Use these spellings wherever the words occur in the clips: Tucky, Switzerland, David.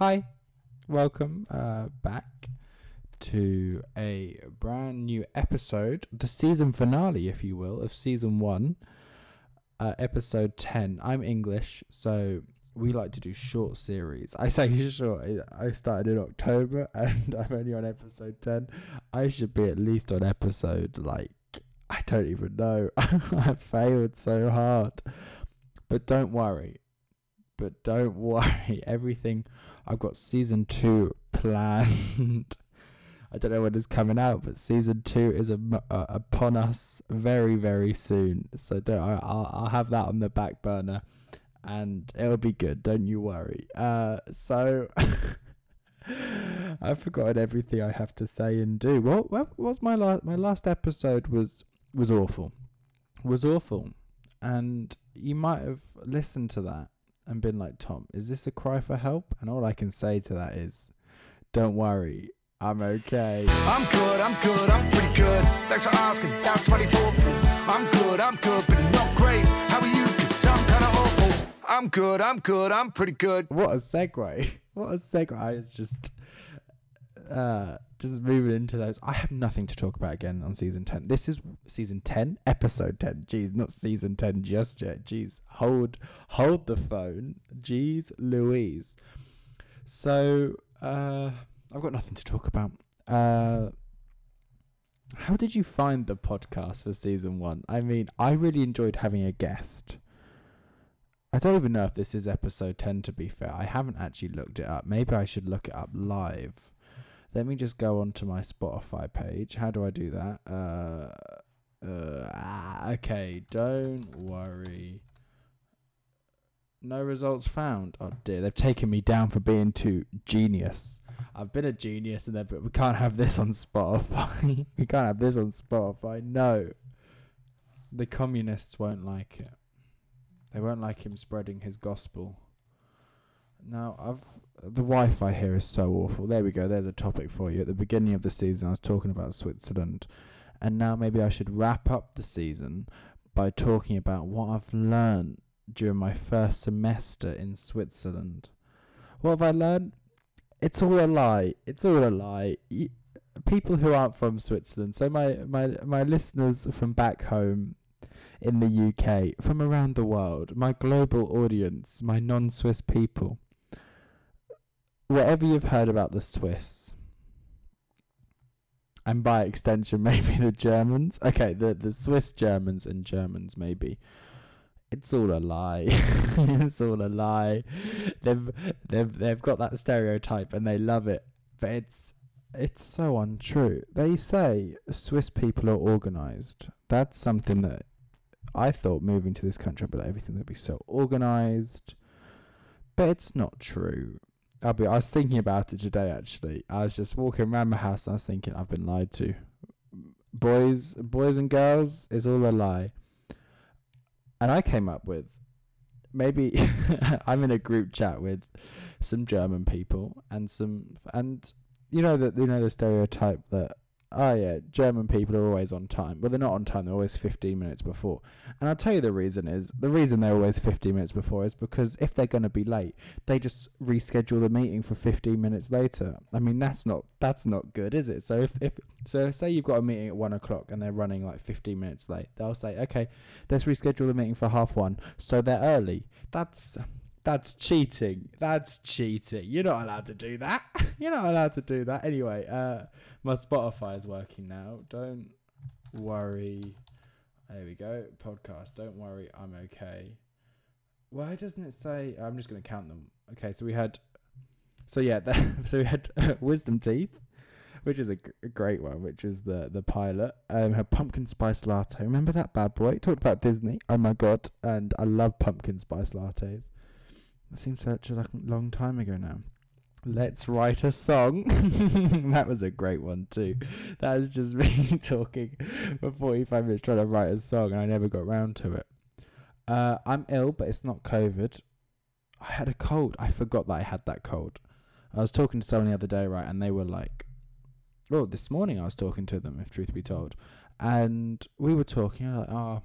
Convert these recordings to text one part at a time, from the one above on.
Hi, welcome back to a brand new episode, the season finale, if you will, of season 1, episode 10. I'm English, so we like to do short series. I say short, I started in October and I'm only on episode 10. I should be at least on episode, I don't even know. I failed so hard. But don't worry, everything, I've got season 2 planned. I don't know when it's coming out, but season 2 is upon us very, very soon. So I'll have that on the back burner, and it'll be good. Don't you worry. I've forgotten everything I have to say and do. What was my last? My last episode was awful. And you might have listened to that and been like, Tom, is this a cry for help? And all I can say to that is, don't worry, I'm okay. I'm good, I'm pretty good. Thanks for asking, that's mighty thoughtful. I'm good, but not great. How are you? 'Cause I'm kind of awful. I'm good, I'm pretty good. What a segue. I was just moving into those. I have nothing to talk about again on season 10. This is season 10, episode 10. Jeez, not season 10 just yet. Jeez, hold the phone. Jeez Louise. So, I've got nothing to talk about. How did you find the podcast for season 1? I mean, I really enjoyed having a guest. I don't even know if this is episode 10, to be fair. I haven't actually looked it up. Maybe I should look it up live. Let me just go onto my Spotify page. How do I do that? Okay, don't worry. No results found. Oh dear, they've taken me down for being too genius. I've been a genius in there, but we can't have this on Spotify. No. The communists won't like it. They won't like him spreading his gospel. Now, the Wi-Fi here is so awful. There we go. There's a topic for you. At the beginning of the season, I was talking about Switzerland. And now maybe I should wrap up the season by talking about what I've learned during my first semester in Switzerland. What have I learned? It's all a lie. People who aren't from Switzerland. So my listeners from back home in the UK, from around the world, my global audience, my non-Swiss people. Whatever you've heard about the Swiss, and by extension maybe the Germans, okay, the Swiss Germans and Germans maybe, it's all a lie. They've got that stereotype and they love it, but it's so untrue. They say Swiss people are organised. That's something that I thought moving to this country, but everything would be so organised, but it's not true. I was thinking about it today, actually. I was just walking around my house and I was thinking, I've been lied to. Boys and girls, it's all a lie. And I came up with, maybe I'm in a group chat with some German people and the stereotype that, oh yeah, German people are always on time. Well, they're not on time, they're always 15 minutes before. And I'll tell you the reason they're always 15 minutes before is because if they're going to be late, they just reschedule the meeting for 15 minutes later. I mean, that's not good, is it? So if say you've got a meeting at 1:00 and they're running 15 minutes late, they'll say, okay, let's reschedule the meeting for 1:30, so they're early. That's cheating. You're not allowed to do that. Anyway, my Spotify is working now. Don't worry. There we go. Podcast. Don't worry. I'm okay. Why doesn't it say? I'm just going to count them. Okay. So we had Wisdom Teeth, which is a great one, which is the pilot. Her pumpkin spice latte. Remember that bad boy? Talked about Disney. Oh my God. And I love pumpkin spice lattes. It seems such a long time ago now. Let's write a song. That was a great one too. That was just me talking for 45 minutes trying to write a song, and I never got round to it. I'm ill, but it's not COVID. I had a cold. I forgot that I had that cold. I was talking to someone the other day, right, and they were like, well, this morning I was talking to them, if truth be told, and we were talking, I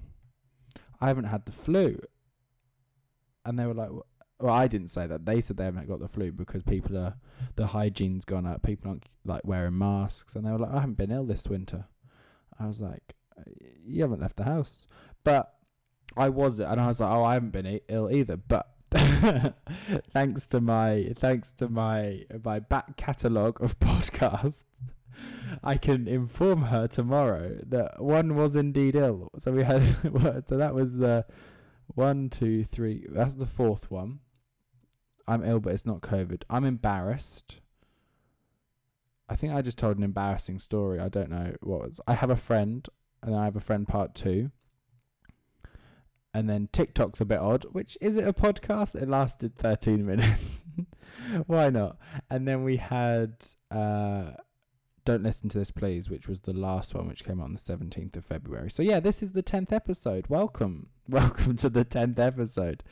haven't had the flu. And they were like, Well, I didn't say that. They said they haven't got the flu because the hygiene's gone up. People aren't like wearing masks, and they were like, "I haven't been ill this winter." I was like, "You haven't left the house," but I was, and I was like, "Oh, I haven't been ill either." But thanks to my back catalogue of podcasts, I can inform her tomorrow that one was indeed ill. So we had so that was the 1, 2, 3. That's the fourth one. I'm ill, but it's not COVID. I'm embarrassed. I think I just told an embarrassing story. I don't know what it was. I have a friend, and I have a friend part 2. And then TikTok's a bit odd, which is it a podcast? It lasted 13 minutes. Why not? And then we had Don't Listen to This Please, which was the last one, which came out on the 17th of February. So yeah, this is the 10th episode. Welcome to the 10th episode.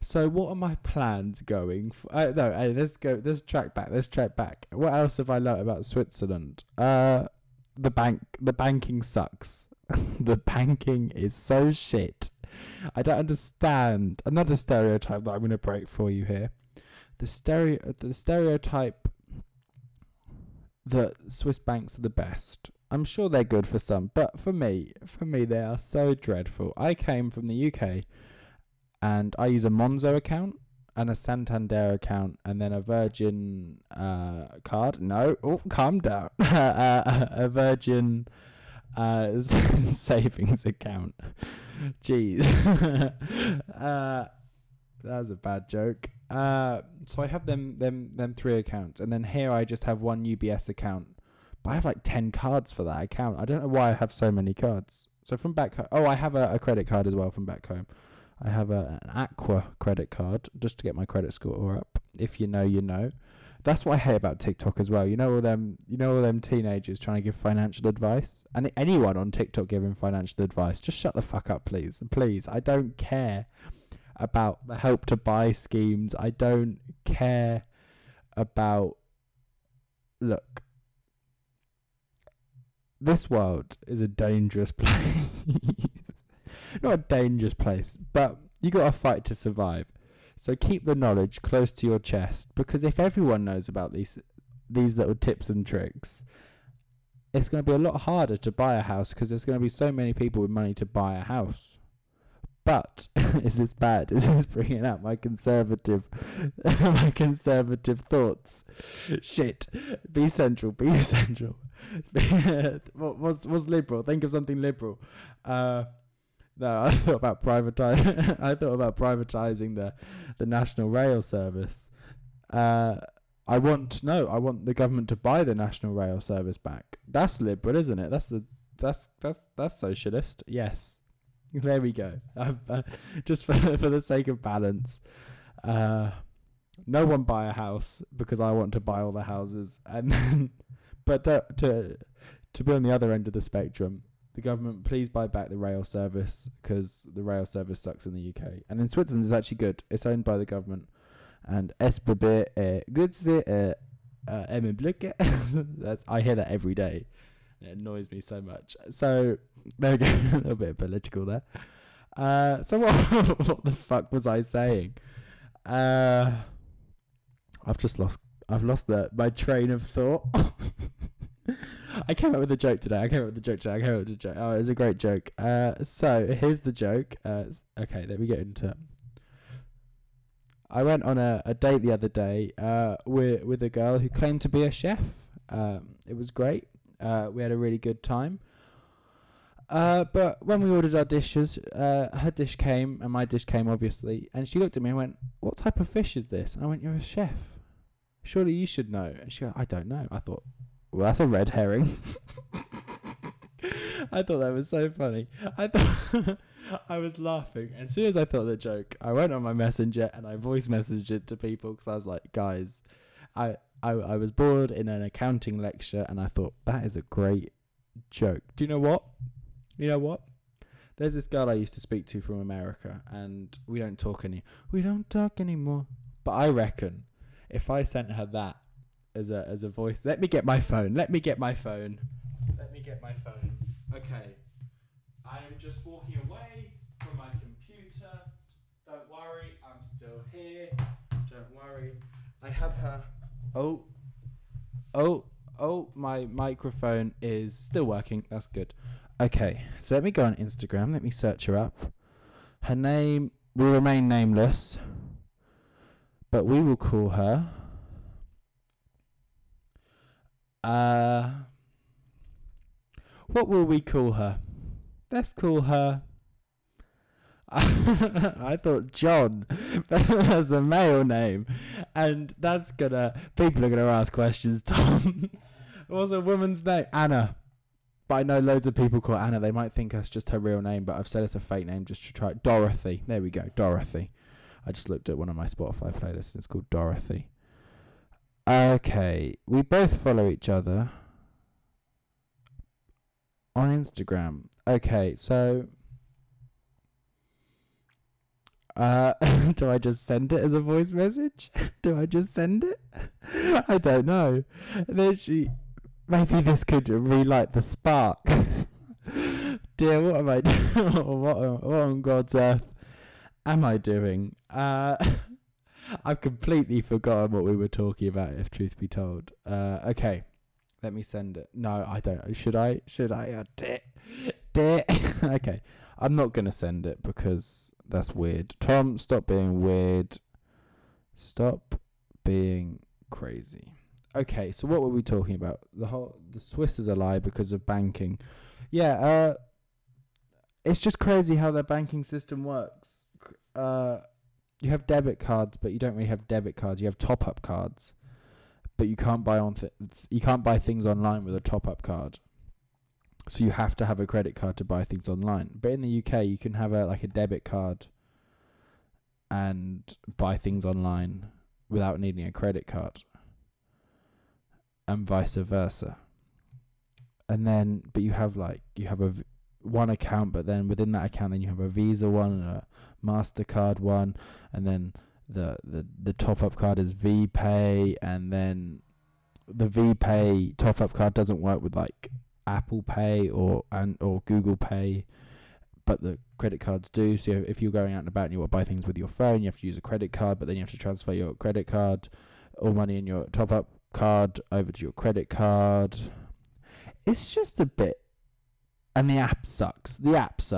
So what are my plans going for? Let's track back. What else have I learnt about Switzerland? The banking sucks. The banking is so shit. I don't understand. Another stereotype that I'm going to break for you here. The stereotype that Swiss banks are the best. I'm sure they're good for some, but for me, they are so dreadful. I came from the UK, and I use a Monzo account and a Santander account and then a Virgin card. No, calm down. A Virgin savings account. Jeez. That was a bad joke. So I have them 3 accounts, and then here I just have one UBS account. But I have like 10 cards for that account. I don't know why I have so many cards. So from back home, I have a credit card as well from back home. I have an Aqua credit card just to get my credit score up. If you know, you know. That's what I hate about TikTok as well. You know all them teenagers trying to give financial advice, and anyone on TikTok giving financial advice. Just shut the fuck up, please. Please, I don't care about the help to buy schemes. I don't care about. Look, this world is a dangerous place. Not a dangerous place, but you got to fight to survive. So keep the knowledge close to your chest, because if everyone knows about these little tips and tricks, it's going to be a lot harder to buy a house because there's going to be so many people with money to buy a house. But is this bad? Is this bringing out my conservative thoughts? Shit. Be central. What's liberal? Think of something liberal. No, I thought about privatizing. I thought about privatizing the national rail service. I want the government to buy the national rail service back. That's liberal, isn't it? That's socialist. Yes, there we go. Just for the sake of balance, no one buy a house because I want to buy all the houses, and then, but to be on the other end of the spectrum. The government, please buy back the rail service because the rail service sucks in the UK. And in Switzerland, it's actually good. It's owned by the government. And SBB goods that's I hear that every day. It annoys me so much. So, there we go. A little bit political there. So, what the fuck was I saying? I've lost my train of thought. I came up with a joke. Oh, it was a great joke. So here's the joke. Okay, let me get into it. I went on a date the other day with a girl who claimed to be a chef. It was great. We had a really good time. But when we ordered our dishes, her dish came and my dish came, obviously. And she looked at me and went, "What type of fish is this?" And I went, "You're a chef. Surely you should know." And she went, "I don't know." I thought, well, that's a red herring. I thought that was so funny. I thought I was laughing. As soon as I thought the joke, I went on my messenger and I voice messaged it to people because I was like, guys, I was bored in an accounting lecture and I thought that is a great joke. Do you know what? There's this girl I used to speak to from America, and we don't talk anymore. But I reckon if I sent her that as a voice. Let me get my phone. Okay. I am just walking away from my computer. Don't worry, I'm still still here. Don't worry. I have her. Oh, my microphone is still working. That's good. Okay, so let me go on Instagram. Let me search her up. Her name will remain nameless, but we will call her... what will we call her? Let's call her... I thought John, but that's a male name. And that's gonna... People are gonna ask questions, Tom. What's a woman's name? Anna. But I know loads of people call Anna. They might think that's just her real name, but I've said it's a fake name just to try it. Dorothy. There we go, Dorothy. I just looked at one of my Spotify playlists and it's called Dorothy. Okay, we both follow each other on Instagram. Okay, so... do I just send it as a voice message? Do I just send it? I don't know. Maybe this could relight the spark. Dear, what am I doing? What on God's earth am I doing? I've completely forgotten what we were talking about, if truth be told. Okay, let me send it. No, I don't. Should I? Oh, dear. Okay, I'm not going to send it because... That's weird. Tom, stop being weird. Stop being crazy. Okay, so what were we talking about? The Swiss is a lie because of banking. Yeah, it's just crazy how their banking system works. You have debit cards, but you don't really have debit cards. You have top-up cards, but you can't buy you can't buy things online with a top-up card. So you have to have a credit card to buy things online. But in the UK, you can have a debit card and buy things online without needing a credit card, and vice versa. And then, but you have one account, but then within that account, then you have a Visa one and a MasterCard one, and then the top up card is VPay, and then the VPay top up card doesn't work with Apple Pay or Google Pay, but the credit cards do. So if you're going out and about and you want to buy things with your phone, you have to use a credit card, but then you have to transfer your credit card or money in your top-up card over to your credit card. It's just a bit... And the app sucks. UBS,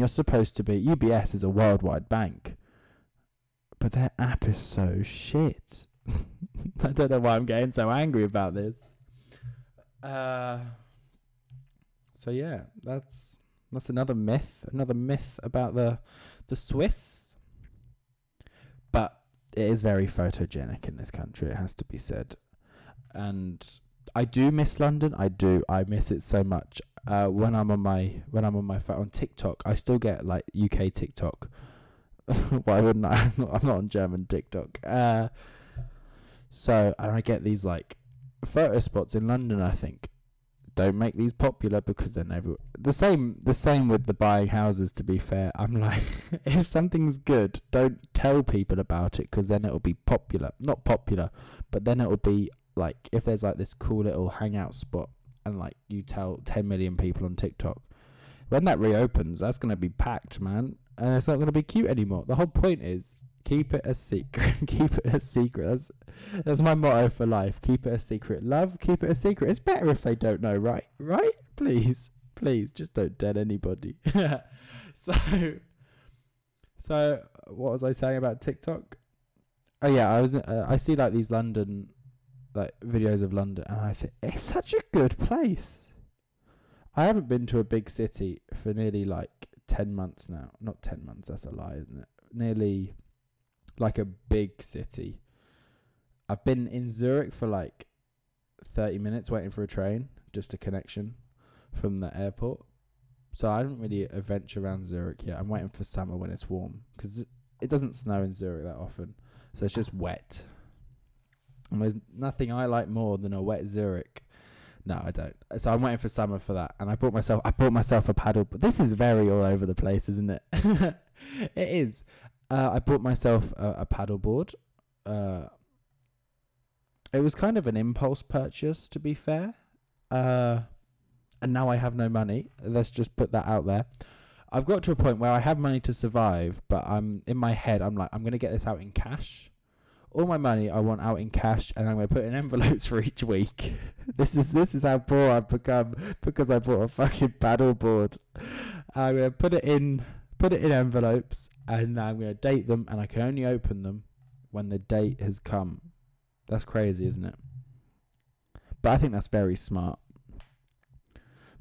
you're supposed to be... UBS is a worldwide bank, but their app is so shit. I don't know why I'm getting so angry about this. So yeah, that's another myth about the Swiss, but it is very photogenic in this country, it has to be said. And I do miss London. I miss it so much. When I'm on my phone on TikTok, I still get UK TikTok. Why wouldn't I? I'm not on German TikTok. So and I get these photo spots in London. I think don't make these popular because they're never the same with the buying houses, to be fair. I'm like, if something's good, don't tell people about it because then it'll be not popular, but then it'll be if there's this cool little hangout spot and you tell 10 million people on TikTok, when that reopens, that's going to be packed, man, and it's not going to be cute anymore. The whole point is keep it a secret. Keep it a secret. That's my motto for life. Keep it a secret. Love, keep it a secret. It's better if they don't know, right? Right? Please, just don't tell anybody. So what was I saying about TikTok? Oh yeah, I was. I see these London, videos of London, and I think it's such a good place. I haven't been to a big city for nearly 10 months now. Not 10 months. That's a lie, isn't it? Nearly. A big city. I've been in Zurich for 30 minutes waiting for a train, just a connection from the airport. So I haven't really ventured around Zurich yet. I'm waiting for summer when it's warm because it doesn't snow in Zurich that often. So it's just wet. And there's nothing I like more than a wet Zurich. No, I don't. So I'm waiting for summer for that. And I bought myself a paddle. But this is very all over the place, isn't it? It is. I bought myself a paddleboard. It was kind of an impulse purchase, to be fair. And now I have no money. Let's just put that out there. I've got to a point where I have money to survive, but I'm in my head, I'm like, I'm going to get this out in cash. All my money I want out in cash, and I'm going to put in envelopes for each week. This is how poor I've become, because I bought a fucking paddleboard. I'm going to put it in envelopes, and I'm going to date them, and I can only open them when the date has come. That's crazy, isn't it? But I think that's very smart.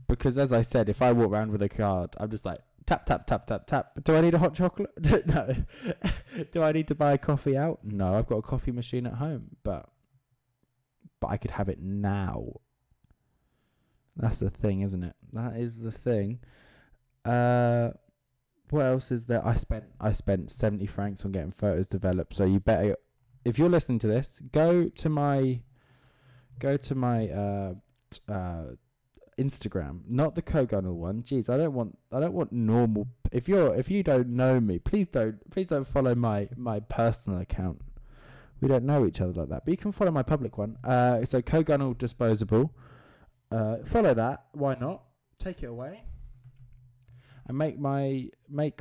Because as I said, if I walk around with a card, I'm just like, tap, tap, tap, tap, tap. Do I need a hot chocolate? No. Do I need to buy a coffee out? No, I've got a coffee machine at home. But I could have it now. That's the thing, isn't it? That is the thing. What else is there? I spent 70 francs on getting photos developed. So you better, if you're listening to this, go to my Instagram, not the Kogunal one. Jeez, I don't want normal. If you don't know me, please don't follow my personal account. We don't know each other like that. But you can follow my public one. So Kogunal Disposable. Follow that. Why not? Take it away. And make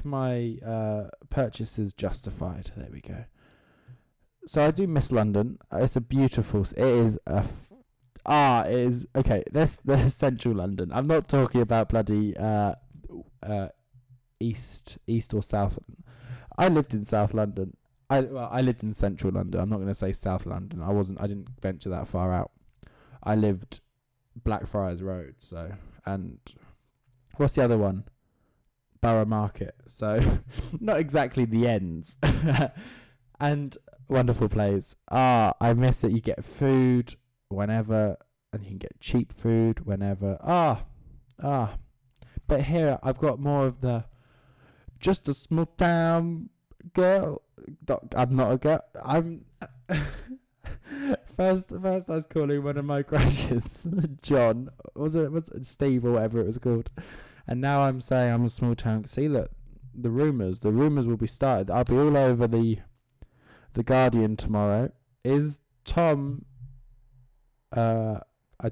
my purchases justified. There we go. So I do miss London. It's a beautiful. It is a. It is... Okay, there's central London. I'm not talking about bloody east or south. I lived in South London. I lived in central London. I'm not going to say South London. I didn't venture that far out. I lived Blackfriars Road, so... And what's the other one? Borough Market. So, not exactly the ends. And wonderful place. I miss it. You get food... whenever, and you can get cheap food whenever. But here I've got more of the just a small town girl. I'm not a girl. I'm first I was calling one of my crushes, John. Was it Steve or whatever it was called? And now I'm saying I'm a small town. See, look, the rumours will be started. I'll be all over the Guardian tomorrow. Is Tom? I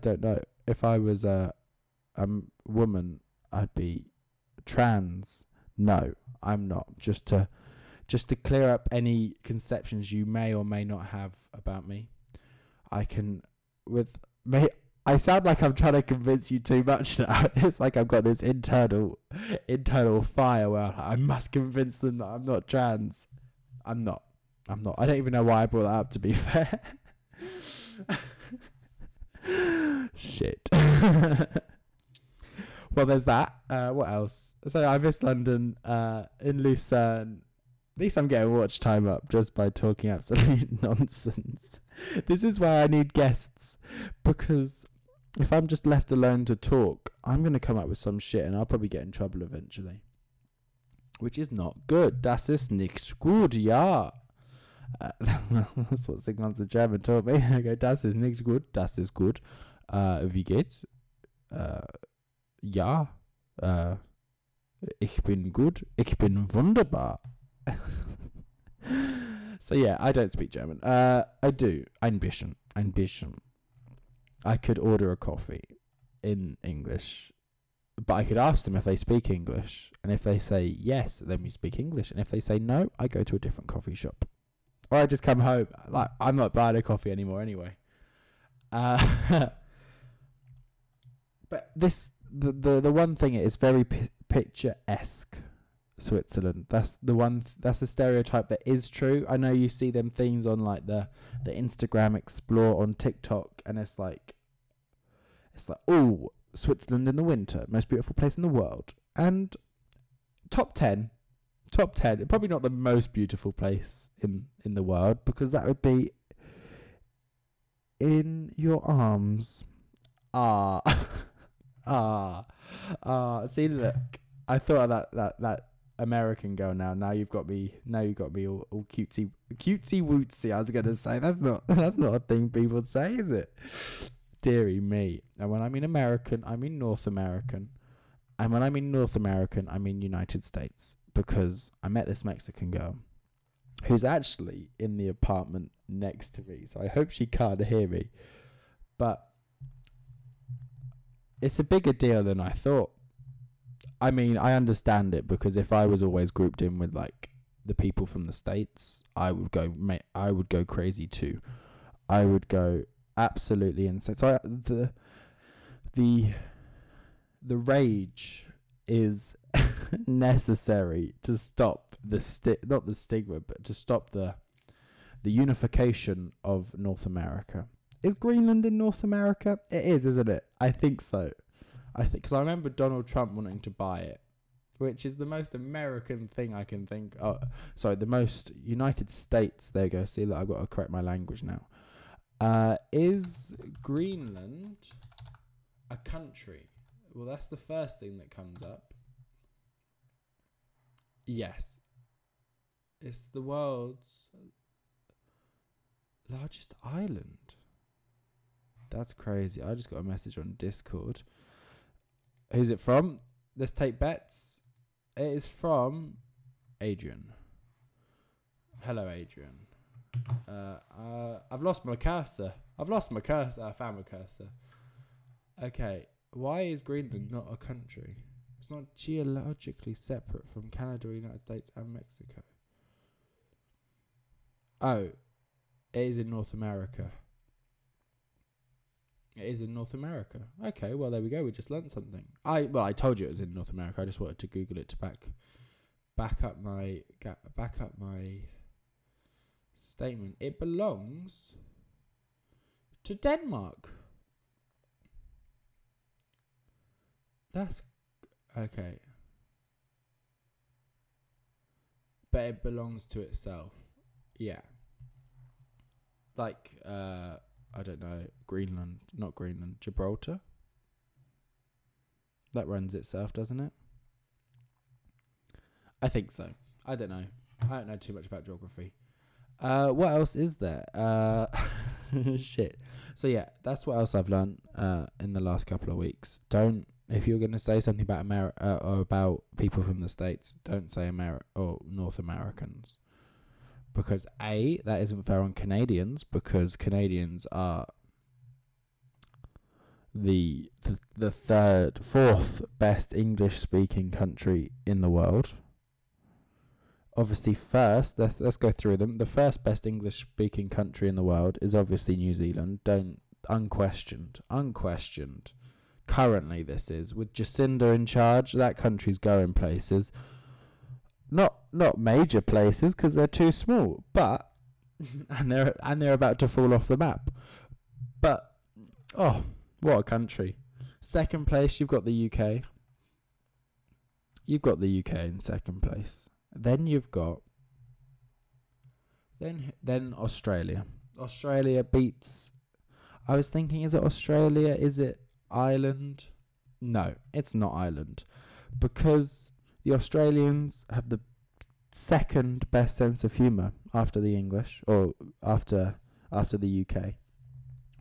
don't know. If I was a woman, I'd be trans. No, I'm not. Just to clear up any conceptions you may or may not have about me. I sound like I'm trying to convince you too much now. It's like I've got this internal fire where I must convince them that I'm not trans. I'm not. I don't even know why I brought that up, to be fair. Shit. Well, there's that. What else? So I miss London. In Lucerne, at least I'm getting watch time up just by talking absolute nonsense. This is why I need guests, because if I'm just left alone to talk, I'm going to come up with some shit and I'll probably get in trouble eventually, which is not good. Das ist nicht gut, ja. That's what 6 months of German taught me. I go, das ist nicht gut, das ist gut. Wie geht's? Ja. Ich bin gut, ich bin wunderbar. So yeah, I don't speak German. I do. Ein bisschen. I could order a coffee in English. But I could ask them if they speak English. And if they say yes, then we speak English. And if they say no, I go to a different coffee shop. Or I just come home. Like, I'm not buying a coffee anymore anyway. But this, the one thing, it is very picturesque, Switzerland. That's the one. That's a stereotype that is true. I know you see them things on like the Instagram Explore on TikTok, and it's like, oh, Switzerland in the winter, most beautiful place in the world, and top 10, probably not the most beautiful place in the world, because that would be in your arms. See, look, I thought of that American girl now. Now you've got me all cutesy wootsy. I was gonna say that's not a thing people would say, is it? Deary me. And when I mean American, I mean North American. And when I mean North American, I mean United States. Because I met this Mexican girl who's actually in the apartment next to me, so I hope she can't hear me. But it's a bigger deal than I thought. I mean, I understand it, because if I was always grouped in with like the people from the States, I would go crazy too. I would go absolutely insane. So the rage is necessary to stop the unification of North America. Is Greenland in North America? It is, isn't it? I think so. Because I remember Donald Trump wanting to buy it, which is the most American thing I can think of. Sorry, the most United States. There you go. See, that I've got to correct my language now. Is Greenland a country? Well, that's the first thing that comes up. Yes. It's the world's largest island. That's crazy. I just got a message on Discord. Who's it from? Let's take bets. It is from Adrian. Hello, Adrian. I've lost my cursor. I found my cursor. Okay. Why is Greenland not a country? It's not geologically separate from Canada, United States, and Mexico. Oh, it is in North America. It is in North America. Okay, well, there we go. We just learnt something. I told you it was in North America. I just wanted to Google it to back up my statement. It belongs to Denmark. That's okay. But it belongs to itself. Yeah. Like, I don't know, Gibraltar? That runs itself, doesn't it? I think so. I don't know. I don't know too much about geography. What else is there? Shit. So yeah, that's what else I've learned in the last couple of weeks. Don't, if you're going to say something about America or about people from the States, don't say America or North Americans. Because A, that isn't fair on Canadians, because Canadians are the fourth best English-speaking country in the world. Obviously, first, let's go through them. The first best English-speaking country in the world is obviously New Zealand. Don't, unquestioned. Currently, this is with Jacinda in charge. That country's going places. Not major places because they're too small, but and they're about to fall off the map. But oh, what a country! Second place, you've got the UK. You've got the UK in second place. Then you've got then Australia. Australia beats. I was thinking, is it Australia? Is it Ireland? No, it's not Ireland, because the Australians have the second best sense of humour after the English, or after the UK.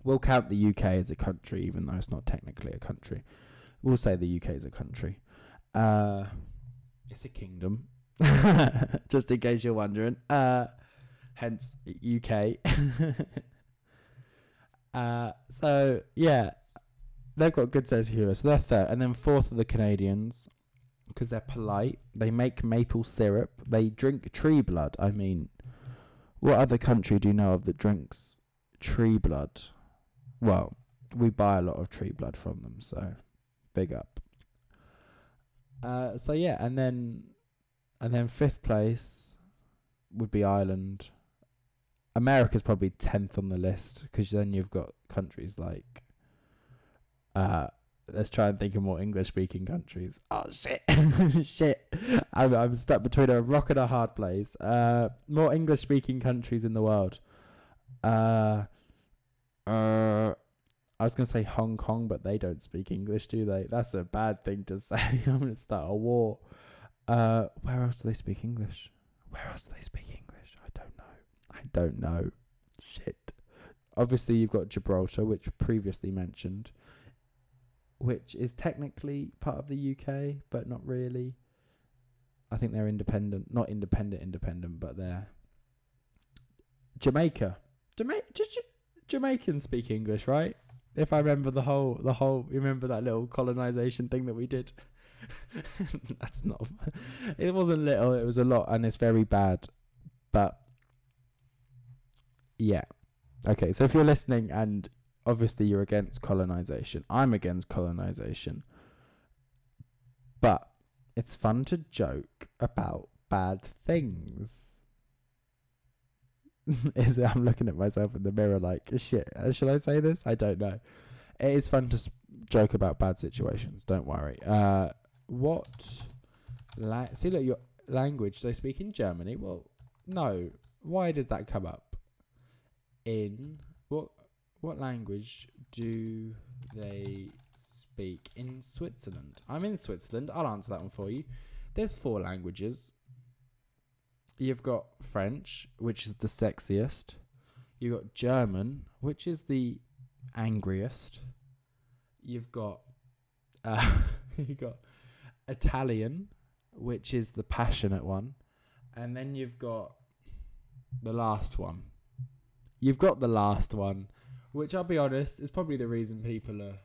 We'll count the UK as a country, even though it's not technically a country. We'll say the UK is a country. It's a kingdom, just in case you're wondering. Hence UK. So yeah, they've got good sense of humour, so they're third, and then fourth are the Canadians. Because they're polite, they make maple syrup, they drink tree blood. I mean, what other country do you know of that drinks tree blood? Well, we buy a lot of tree blood from them, so big up. So yeah, and then fifth place would be Ireland. America's probably 10th on the list, because then you've got countries like let's try and think of more English-speaking countries. Oh, shit. I'm stuck between a rock and a hard place. More English-speaking countries in the world. I was going to say Hong Kong, but they don't speak English, do they? That's a bad thing to say. I'm going to start a war. Where else do they speak English? I don't know. Shit. Obviously, you've got Gibraltar, which previously mentioned, which is technically part of the UK, but not really. I think they're independent. Not independent, but they're... Jamaica. Jamaicans speak English, right? If I remember the whole... Remember that little colonisation thing that we did? That's not... It wasn't little, it was a lot, and it's very bad. But, yeah. Okay, so if you're listening and obviously you're against colonization, I'm against colonization, but it's fun to joke about bad things. I'm looking at myself in the mirror like, shit, should I say this? I don't know. It is fun to joke about bad situations, don't worry. See, look, your language, they speak in Germany. Well, no. Why does that come up? In what language do they speak in Switzerland? I'm in Switzerland. I'll answer that one for you. There's 4 languages. You've got French, which is the sexiest. You've got German, which is the angriest. You've got Italian, which is the passionate one, and then you've got the last one. You've got the last one, which I'll be honest is probably the reason people are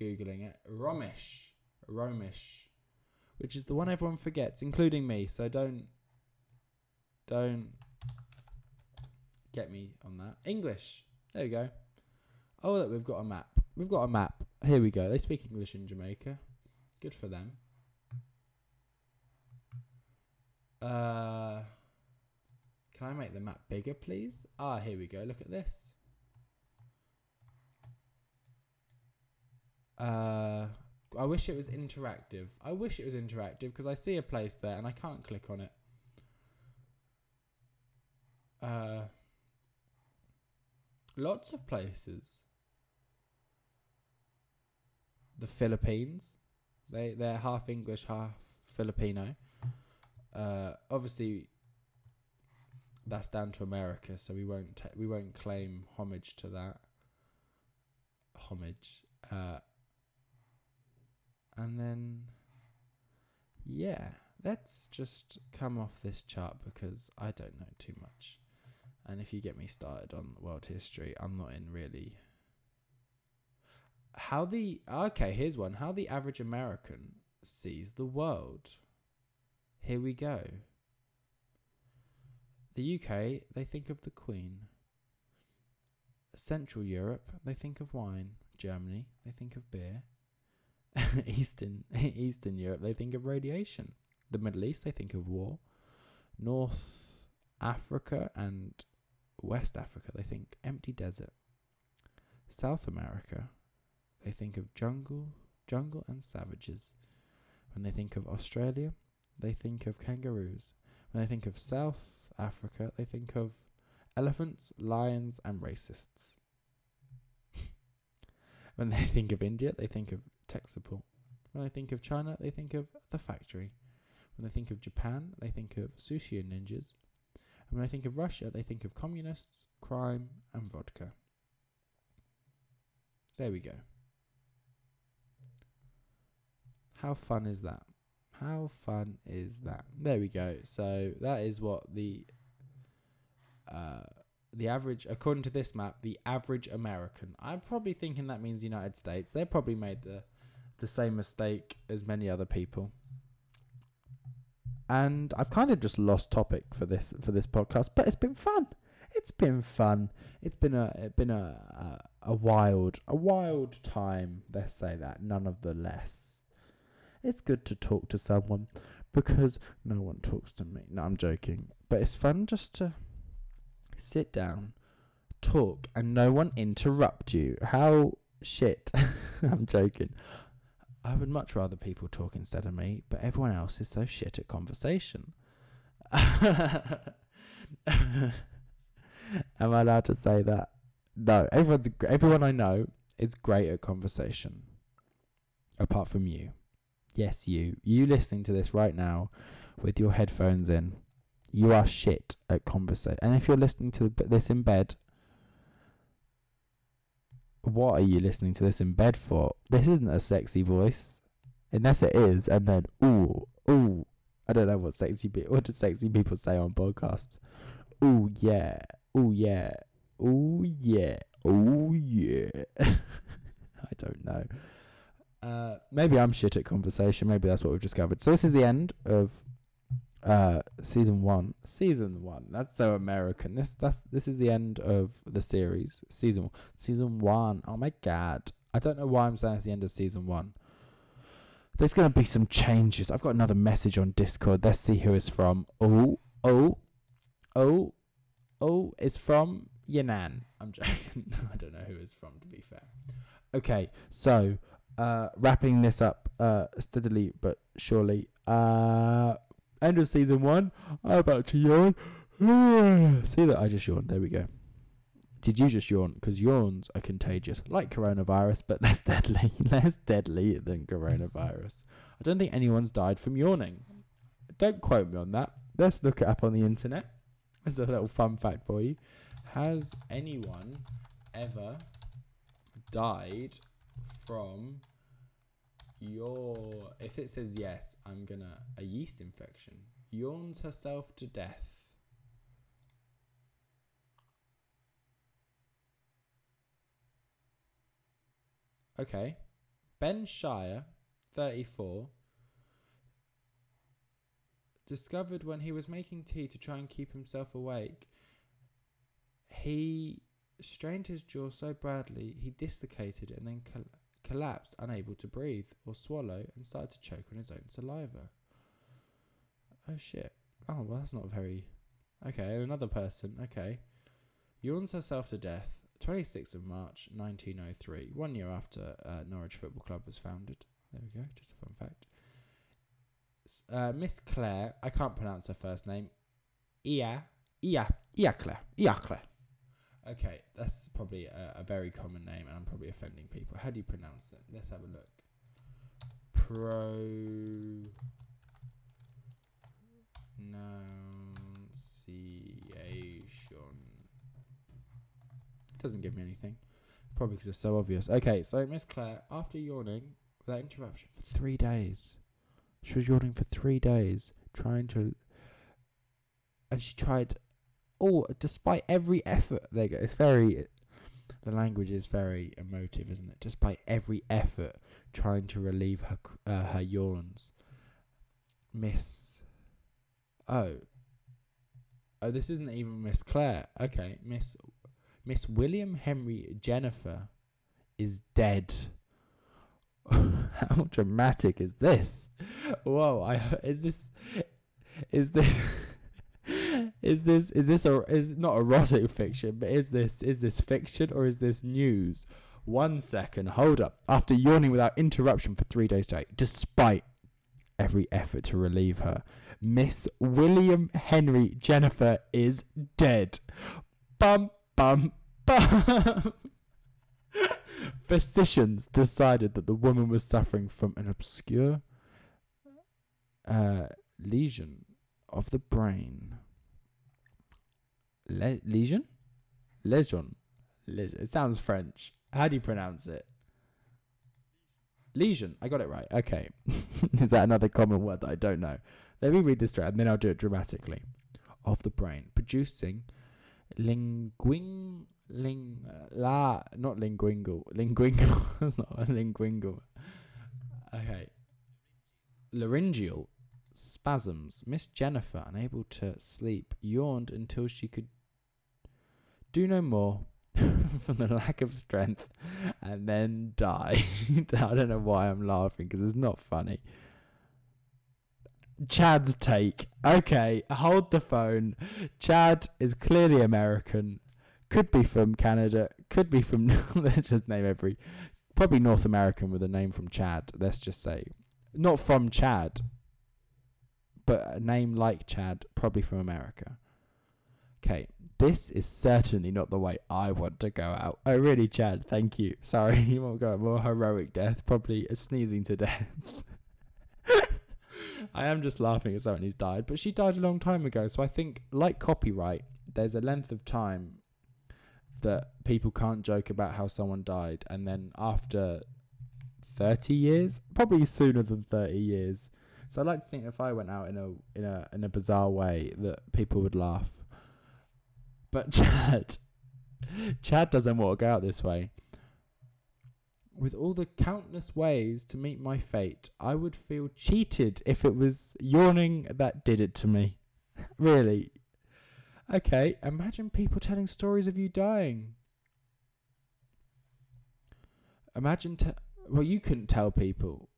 Googling it. Romish, which is the one everyone forgets, including me. So don't get me on that. English. There we go. Oh, look, we've got a map. Here we go. They speak English in Jamaica. Good for them. Can I make the map bigger, please? Ah, here we go. Look at this. I wish it was interactive. Because I see a place there and I can't click on it. Lots of places. The Philippines. They're half English, half Filipino. Obviously, that's down to America, so we won't claim homage to that. And then, yeah, let's just come off this chart because I don't know too much. And if you get me started on world history, I'm not in really... Okay, here's one. How the average American sees the world. Here we go. The UK, they think of the Queen. Central Europe, they think of wine. Germany, they think of beer. Eastern Europe, they think of radiation. The Middle East, they think of war. North Africa and West Africa, they think empty desert. South America, they think of jungle and savages. When they think of Australia, they think of kangaroos. When they think of South Africa, they think of elephants, lions, and racists. When they think of India, they think of tech support. When they think of China, they think of the factory. When they think of Japan, they think of sushi and ninjas. And when they think of Russia, they think of communists, crime, and vodka. There we go. How fun is that? There we go. So that is what the average, according to this map, the average American. I'm probably thinking that means United States. They probably made the same mistake as many other people. And I've kind of just lost topic for this podcast, but it's been fun. It's been a wild time. Let's say that, none of the less. It's good to talk to someone because no one talks to me. No, I'm joking. But it's fun just to sit down, talk, and no one interrupt you. How shit. I'm joking. I would much rather people talk instead of me, but everyone else is so shit at conversation. Am I allowed to say that? No, everyone I know is great at conversation. Apart from you. Yes, you listening to this right now with your headphones in, you are shit at conversation. And if you're listening to this in bed, what are you listening to this in bed for? This isn't a sexy voice, unless it is. And then, ooh, I don't know what do sexy people say on podcasts? Ooh yeah. I don't know. Maybe I'm shit at conversation. Maybe that's what we've discovered. So this is the end of season 1. Season 1. That's so American. This is the end of the series. Season 1. Season 1. Oh my god. I don't know why I'm saying it's the end of season 1. There's gonna be some changes. I've got another message on Discord. Let's see who it's from. Oh, it's from Yannan. I'm joking. I don't know who it's from, to be fair. Okay, so wrapping this up steadily but surely. End of season 1. I'm about to yawn. See that I just yawned. There we go. Did you just yawn? Because yawns are contagious, like coronavirus, but less deadly. Less deadly than coronavirus. I don't think anyone's died from yawning. Don't quote me on that. Let's look it up on the internet. That's a little fun fact for you. Has anyone ever died from your... If it says yes, I'm gonna... A yeast infection. Yawns herself to death. Okay. Ben Shire, 34... discovered when he was making tea to try and keep himself awake. He strained his jaw so badly he dislocated and then collapsed, unable to breathe or swallow, and started to choke on his own saliva. Oh shit. Oh, well, that's not very... Okay, another person. Okay. Yawns herself to death, 26th of March, 1903, 1 year after Norwich Football Club was founded. There we go, just a fun fact. Miss Claire, I can't pronounce her first name. Ia Claire. Okay, that's probably a very common name, and I'm probably offending people. How do you pronounce it? Let's have a look. Pronunciation. It doesn't give me anything. Probably because it's so obvious. Okay, so Miss Claire, after yawning without interruption for 3 days. She was yawning for 3 days, despite every effort, there you go, the language is very emotive, isn't it? Despite every effort, trying to relieve her yawns. Oh, this isn't even Miss Claire. Okay, Miss William Henry Jennifer is dead. How dramatic is this? Whoa! Is this not erotic fiction? But is this fiction or is this news? 1 second, hold up. After yawning without interruption for 3 days straight, despite every effort to relieve her, Miss William Henry Jennifer is dead. Bum bum bum. Physicians decided that the woman was suffering from an obscure lesion of the brain. Lesion. It sounds French. How do you pronounce it? Lesion. I got it right. Okay. Is that another common word that I don't know? Let me read this straight, and then I'll do it dramatically. Of the brain, producing linguinal. That's not a linguinal. Okay. Laryngeal spasms. Miss Jennifer, unable to sleep, yawned until she could do no more from the lack of strength, and then died. I don't know why I'm laughing, because it's not funny. Chad's take. Okay, hold the phone. Chad is clearly American. Could be from Canada. Could be from... Let's just name every... Probably North American with a name from Chad. Let's just say... Not from Chad. But a name like Chad. Probably from America. Okay. This is certainly not the way I want to go out. Oh, really, Chad? Thank you. Sorry. You won't go out. More heroic death. Probably sneezing to death. I am just laughing at someone who's died. But she died a long time ago. So I think, like copyright, there's a length of time that people can't joke about how someone died, and then after 30 years, probably sooner than 30 years. So I like to think if I went out in a bizarre way that people would laugh. But Chad doesn't want to go out this way. With all the countless ways to meet my fate, I would feel cheated if it was yawning that did it to me. Really? Okay, imagine people telling stories of you dying. Well, you couldn't tell people.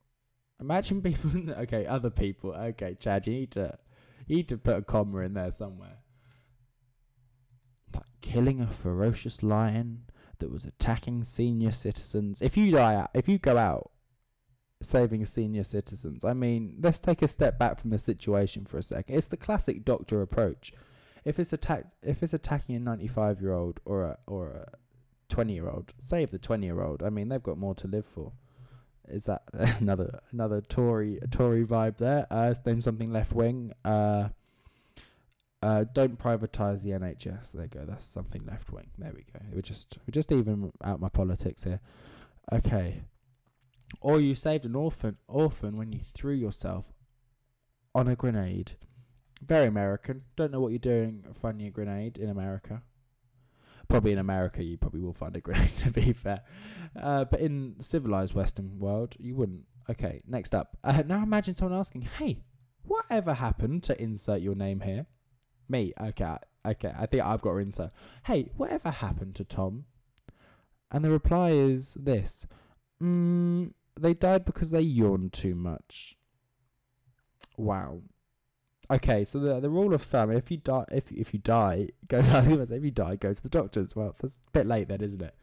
Imagine people... Okay, other people. Okay, Chad, you need to put a comma in there somewhere. Like killing a ferocious lion... that was attacking senior citizens. If you go out saving senior citizens, I mean, let's take a step back from the situation for a second. It's the classic doctor approach. If it's attacking a 95-year-old or a 20-year-old, save the 20-year-old. I mean, they've got more to live for. Is that another Tory vibe there? Let's name something left wing. Don't privatise the NHS. There you go. That's something left wing. There we go. We're just even out my politics here. Okay. Or you saved an orphan when you threw yourself on a grenade. Very American. Don't know what you're doing finding a grenade in America. Probably in America you probably will find a grenade, to be fair. But in civilised Western world, you wouldn't. Okay, next up. Now imagine someone asking, hey, whatever happened to insert your name here? Me, okay, I think I've got an answer. Hey, whatever happened to Tom? And the reply is this. They died because they yawned too much. Wow. Okay, so the rule of thumb, if you die, go to the doctors. Well, that's a bit late then, isn't it?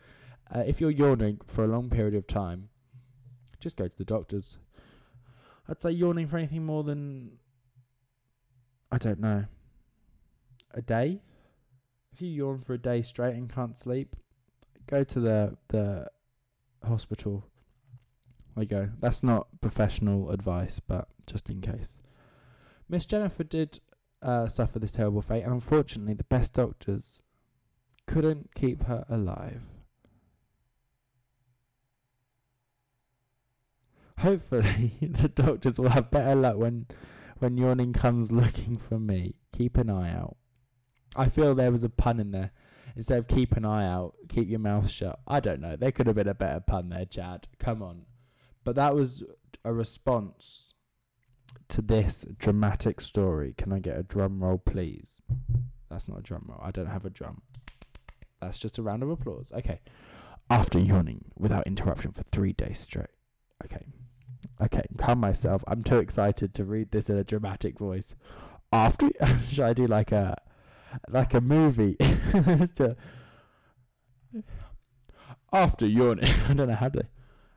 If you're yawning for a long period of time, just go to the doctors. I'd say yawning for anything more than, I don't know, a day. If you yawn for a day straight and can't sleep, go to the hospital. There you go. That's not professional advice, but just in case. Miss Jennifer did suffer this terrible fate, and unfortunately the best doctors couldn't keep her alive. Hopefully the doctors will have better luck when yawning comes looking for me. Keep an eye out. I feel there was a pun in there. Instead of keep an eye out, keep your mouth shut. I don't know. There could have been a better pun there, Chad. Come on. But that was a response to this dramatic story. Can I get a drum roll, please? That's not a drum roll. I don't have a drum. That's just a round of applause. Okay. After yawning without interruption for 3 days straight. Okay. Calm myself. I'm too excited to read this in a dramatic voice. After... Should I do like a... Like a movie. After yawning, I don't know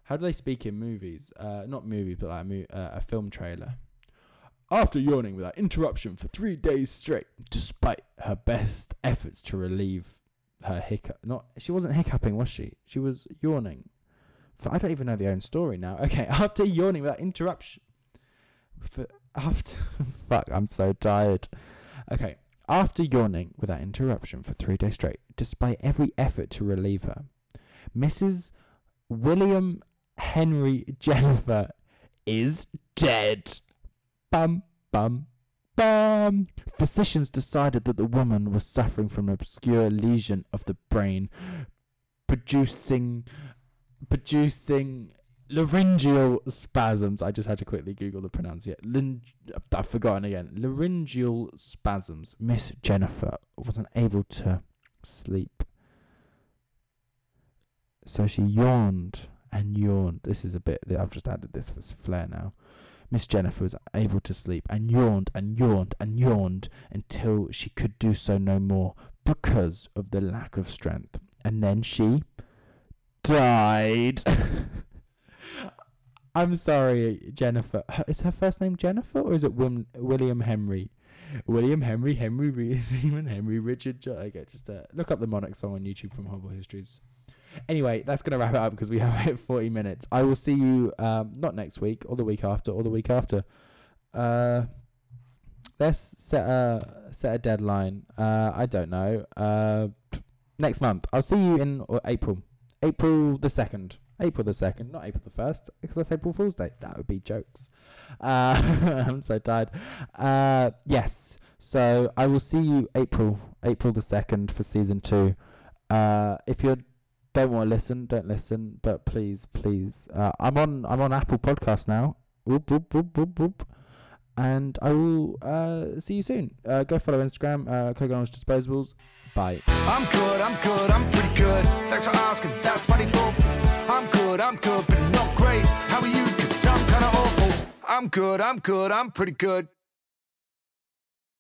how do they speak in movies? Not movies, but like a film trailer. After yawning without interruption for 3 days straight, despite her best efforts to relieve her hiccup. She wasn't hiccuping, was she? She was yawning. I don't even know the own story now. Okay, after yawning without interruption fuck, I'm so tired. Okay. After yawning without interruption for 3 days straight, despite every effort to relieve her, Mrs. William Henry Jennifer is dead. Bum, bum, bum. Physicians decided that the woman was suffering from an obscure lesion of the brain, producing laryngeal spasms. I just had to quickly Google the pronunciation. I've forgotten again. Laryngeal spasms. Miss Jennifer wasn't able to sleep, so she yawned and yawned. This is a bit. I've just added this for flair now. Miss Jennifer was able to sleep and yawned and yawned and yawned until she could do so no more because of the lack of strength, and then she died. I'm sorry, Jennifer. Is her first name Jennifer or is it William Henry? William Henry, Henry Reason, Henry Richard. Okay, just look up the Monarch song on YouTube from Horrible Histories. Anyway, that's going to wrap it up because we have hit 40 minutes. I will see you not next week or the week after or the week after. Let's set a deadline. I don't know. Next month. I'll see you in April. April the 2nd. April the 2nd, not April the 1st, because that's April Fool's Day. That would be jokes. I'm so tired. Yes, so I will see you April the 2nd for season 2. If you're Don't want to listen. Don't listen. But please, please. I'm on Apple Podcasts now. Whoop, whoop, whoop, whoop, whoop. And I will see you soon. Go follow Instagram, Kogan's Disposables. Bye. I'm good, I'm pretty good. Thanks for asking, that's funny, cool. I'm good, but not great. How are you? 'Cause I'm kinda awful. I'm good, I'm pretty good.